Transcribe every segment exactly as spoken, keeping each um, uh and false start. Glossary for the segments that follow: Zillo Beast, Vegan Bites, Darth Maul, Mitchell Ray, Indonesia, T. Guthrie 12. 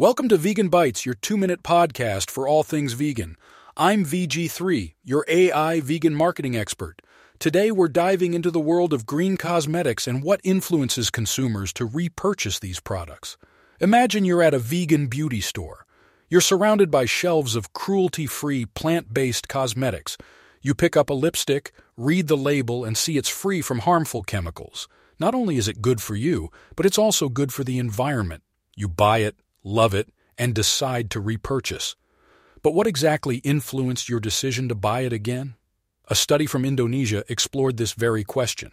Welcome to Vegan Bites, your two-minute podcast for all things vegan. I'm V G three, your A I vegan marketing expert. Today we're diving into the world of green cosmetics and what influences consumers to repurchase these products. Imagine you're at a vegan beauty store. You're surrounded by shelves of cruelty-free, plant-based cosmetics. You pick up a lipstick, read the label, and see it's free from harmful chemicals. Not only is it good for you, but it's also good for the environment. You buy it, love it, and decide to repurchase. But what exactly influenced your decision to buy it again? A study from Indonesia explored this very question.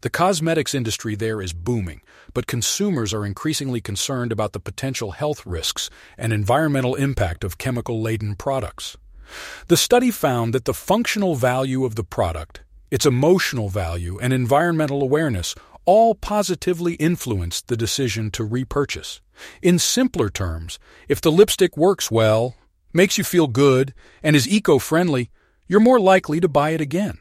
The cosmetics industry there is booming, but consumers are increasingly concerned about the potential health risks and environmental impact of chemical-laden products. The study found that the functional value of the product, its emotional value, and environmental awareness all positively influenced the decision to repurchase. In simpler terms, if the lipstick works well, makes you feel good, and is eco-friendly, you're more likely to buy it again.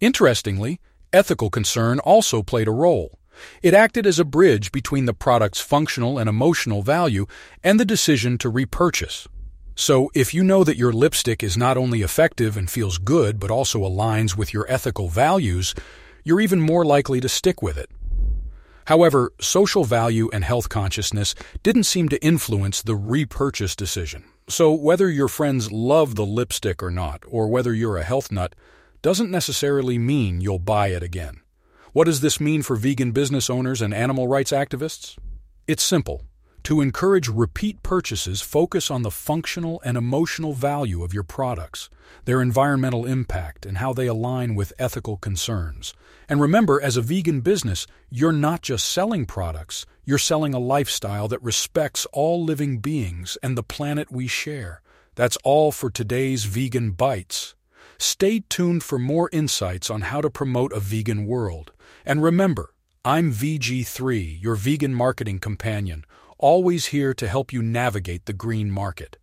Interestingly, ethical concern also played a role. It acted as a bridge between the product's functional and emotional value and the decision to repurchase. So, if you know that your lipstick is not only effective and feels good but also aligns with your ethical values, you're even more likely to stick with it. However, social value and health consciousness didn't seem to influence the repurchase decision. So whether your friends love the lipstick or not, or whether you're a health nut, doesn't necessarily mean you'll buy it again. What does this mean for vegan business owners and animal rights activists? It's simple. To encourage repeat purchases, focus on the functional and emotional value of your products, their environmental impact, and how they align with ethical concerns. And remember, as a vegan business, you're not just selling products, you're selling a lifestyle that respects all living beings and the planet we share. That's all for today's Vegan Bites. Stay tuned for more insights on how to promote a vegan world. And remember, I'm V G three, your vegan marketing companion, always here to help you navigate the green market.